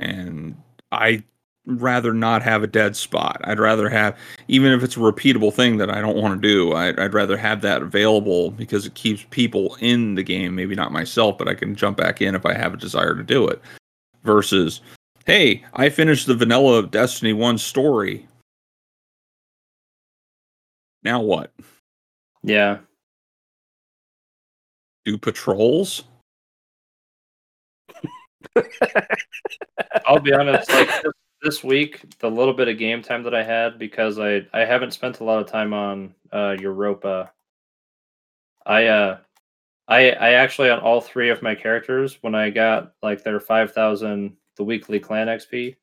And I'd rather not have a dead spot. I'd rather have, even if it's a repeatable thing that I don't want to do, I'd rather have that available because it keeps people in the game. Maybe not myself, but I can jump back in if I have a desire to do it. Versus, hey, I finished the vanilla of Destiny 1 story. Now what? Yeah. Do patrols? I'll be honest, this week, the little bit of game time that I had, because I haven't spent a lot of time on Europa, I actually, on all 3 of my characters, when I got their 5,000, the weekly clan XP,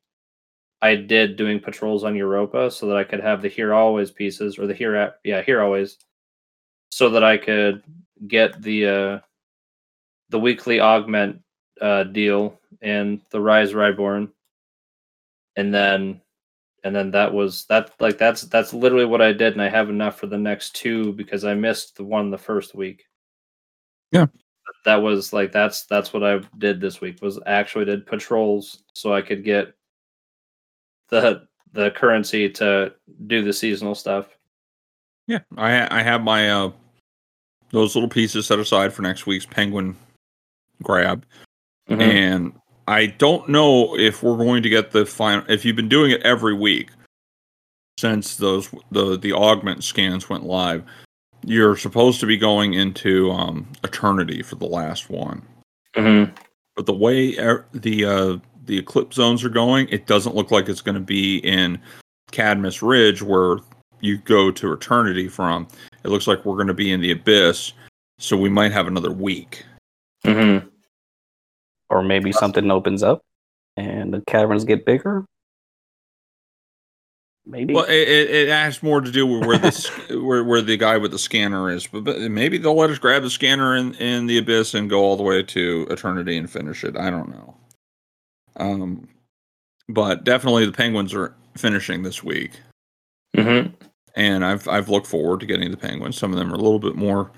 I did doing patrols on Europa so that I could have the Here Always pieces, or the Here Always, so that I could get the weekly augment deal and the Rise Ryborn. And then that was that. Like that's literally what I did, and I have enough for the next two because I missed the one the first week. Yeah, that was like that's what I did this week was actually did patrols so I could get the currency to do the seasonal stuff. Yeah, I have my those little pieces set aside for next week's penguin grab, mm-hmm. and I don't know if we're going to get the final. If you've been doing it every week since those the augment scans went live, you're supposed to be going into eternity for the last one. Mm-hmm. But the way the eclipse zones are going, it doesn't look like it's going to be in Cadmus Ridge where you go to eternity from. It looks like we're going to be in the abyss, so we might have another week. Mm-hmm. Or maybe something opens up and the caverns get bigger. Maybe. Well, it has more to do with where the where the guy with the scanner is, but maybe they'll let us grab the scanner in the abyss and go all the way to eternity and finish it. I don't know. But definitely the penguins are finishing this week. Mm-hmm. And I've looked forward to getting the penguins. Some of them are a little bit more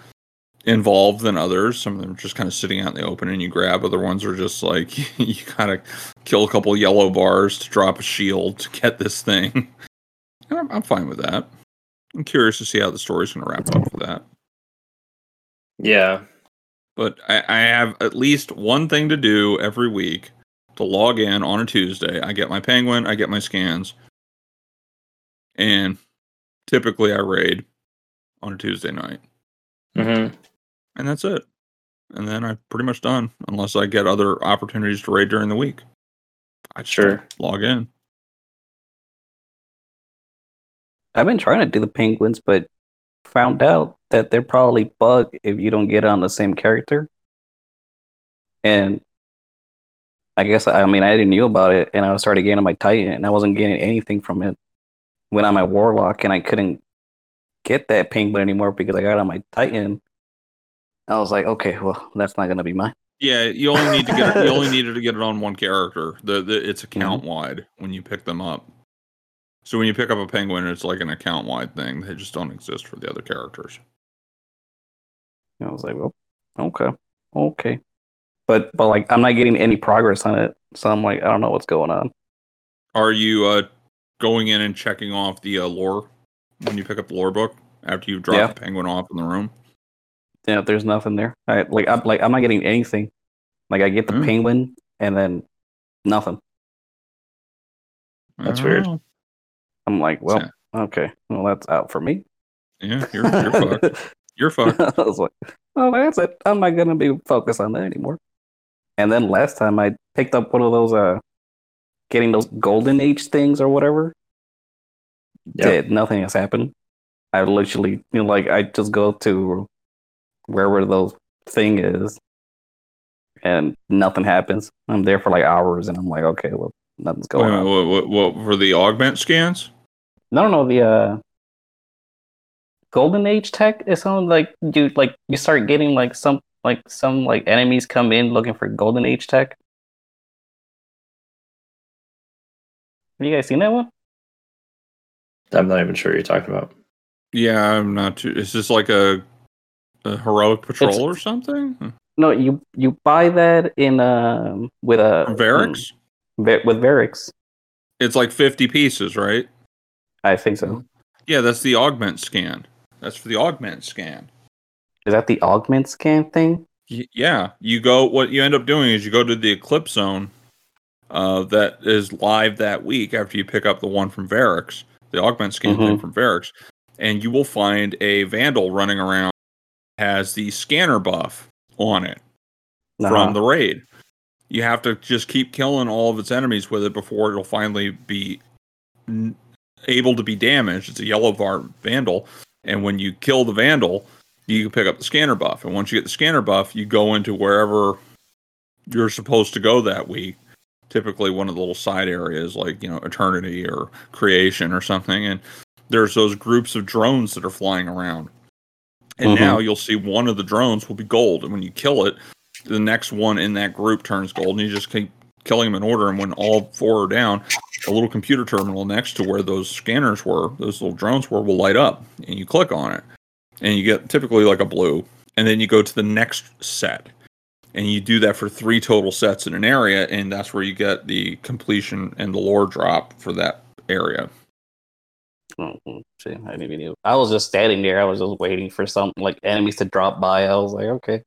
involved than others. Some of them are just kind of sitting out in the open and you grab. Other ones are just like, you gotta kill a couple yellow bars to drop a shield to get this thing. And I'm fine with that. I'm curious to see how the story's going to wrap up with that. Yeah. But I have at least one thing to do every week to log in on a Tuesday. I get my penguin, I get my scans, and typically I raid on a Tuesday night. Mm-hmm. And that's it. And then I'm pretty much done, unless I get other opportunities to raid during the week. I just log in. I've been trying to do the penguins, but found out that they're probably bugged if you don't get on the same character. And I guess, I didn't know about it, and I started getting on my Titan, and I wasn't getting anything from it. Went on my Warlock, and I couldn't get that penguin anymore because I got on my Titan. I was like, okay, well, that's not going to be mine. Yeah, you only need to get it, you only needed to get it on one character. It's account wide mm-hmm. when you pick them up. So when you pick up a penguin, it's like an account wide thing. They just don't exist for the other characters. I was like, well, okay, but like I'm not getting any progress on it, so I'm like, I don't know what's going on. Are you going in and checking off the lore? When you pick up the lore book after you've dropped the penguin off in the room, there's nothing there. I'm not getting anything. Like I get the penguin and then nothing. That's weird. I'm like, well, okay, that's out for me. Yeah, you're fucked. You're fucked. I was like, oh, that's it. I'm not gonna be focused on that anymore. And then last time I picked up one of those, getting those golden age things or whatever. Yep. Nothing has happened. I literally, I just go to wherever those thing is, and nothing happens. I'm there for like hours, and I'm like, okay, well, nothing's going on. What for the augment scans? No, the golden age tech is something like you start getting some enemies come in looking for golden age tech. Have you guys seen that one? I'm not even sure what you're talking about. Yeah, I'm not too... Is this like a heroic patrol or something? No, you buy that in with a... Varix? With Varix. It's like 50 pieces, right? I think so. Yeah, that's the augment scan. That's for the augment scan. Is that the augment scan thing? Yeah. You go... What you end up doing is you go to the Eclipse Zone that is live that week after you pick up the one from Varix. The augment scan thing from Varix, and you will find a vandal running around that has the scanner buff on it from the raid. You have to just keep killing all of its enemies with it before it'll finally be able to be damaged. It's a yellow bar vandal, and when you kill the vandal, you pick up the scanner buff. And once you get the scanner buff, you go into wherever you're supposed to go that week. Typically one of the little side areas like, Eternity or Creation or something. And there's those groups of drones that are flying around. And now you'll see one of the drones will be gold. And when you kill it, the next one in that group turns gold. And you just keep killing them in order, and when all four are down, a little computer terminal next to where those scanners were, those little drones were, will light up, and you click on it, and you get typically like a blue, and then you go to the next set, and you do that for 3 total sets in an area, and that's where you get the completion and the lore drop for that area. Oh, see, I didn't even know. I was just standing there. I was just waiting for something like enemies to drop by. I was like, okay.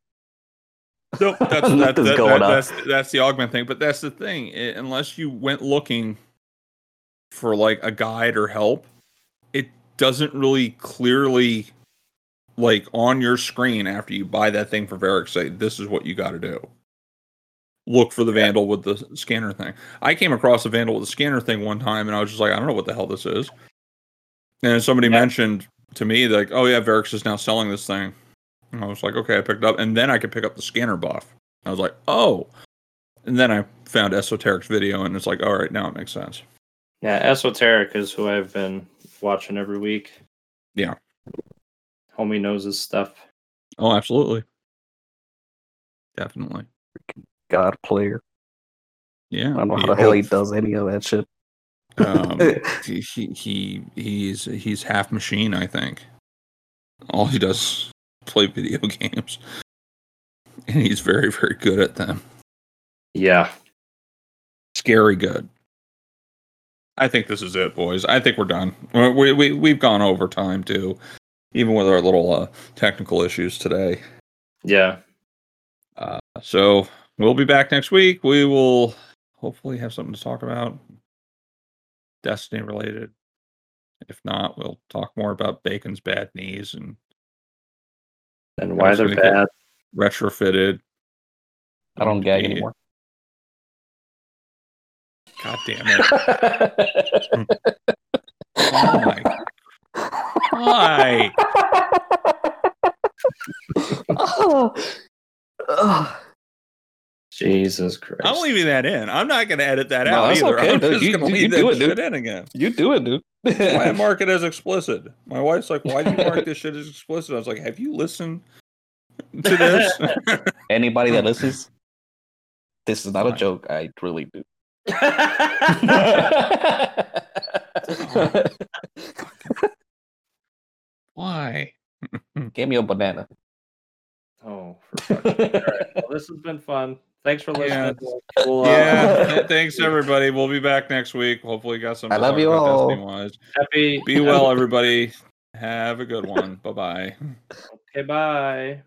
Nope, that's the augment thing. But that's the thing. Unless you went looking for like a guide or help, it doesn't really clearly, like on your screen after you buy that thing for Varric, say this is what you got to do. Look for the vandal with the scanner thing. I came across a vandal with the scanner thing one time, and I was just like, I don't know what the hell this is. And somebody mentioned to me, like, oh yeah, Varric is now selling this thing. And I was like, okay, I picked it up. And then I could pick up the scanner buff. I was like, oh. And then I found Esoteric's video, and it's like, all right, now it makes sense. Yeah, Esoteric is who I've been watching every week. Yeah. Homie knows his stuff. Oh, absolutely. Definitely. God player. Yeah. I don't know how the hell he does any of that shit. He's half machine, I think. All he does is play video games, and he's very, very good at them. Yeah, scary good. I think this is it, boys. I think we're done. We've gone over time too, even with our little technical issues today. Yeah. So we'll be back next week. We will hopefully have something to talk about. Destiny related. If not, we'll talk more about Bacon's bad knees and why they're bad. Retrofitted. I don't gag anymore. God damn it. Why? Oh. Jesus Christ. I'm leaving that in. I'm not going to edit that out either. Okay, I'm just going to leave that shit in again. You do it, dude. Why mark it as explicit? My wife's like, why do you mark this shit as explicit? I was like, have you listened to this? Anybody that listens, this is not a joke. I really do. Why? Give me a banana. Oh, for fuck's sake. All right. Well, this has been fun. Thanks for listening. Yeah. Thanks everybody. We'll be back next week. Hopefully, got some. I love you all. Happy. Be well, everybody. Have a good one. Bye bye. Okay, bye.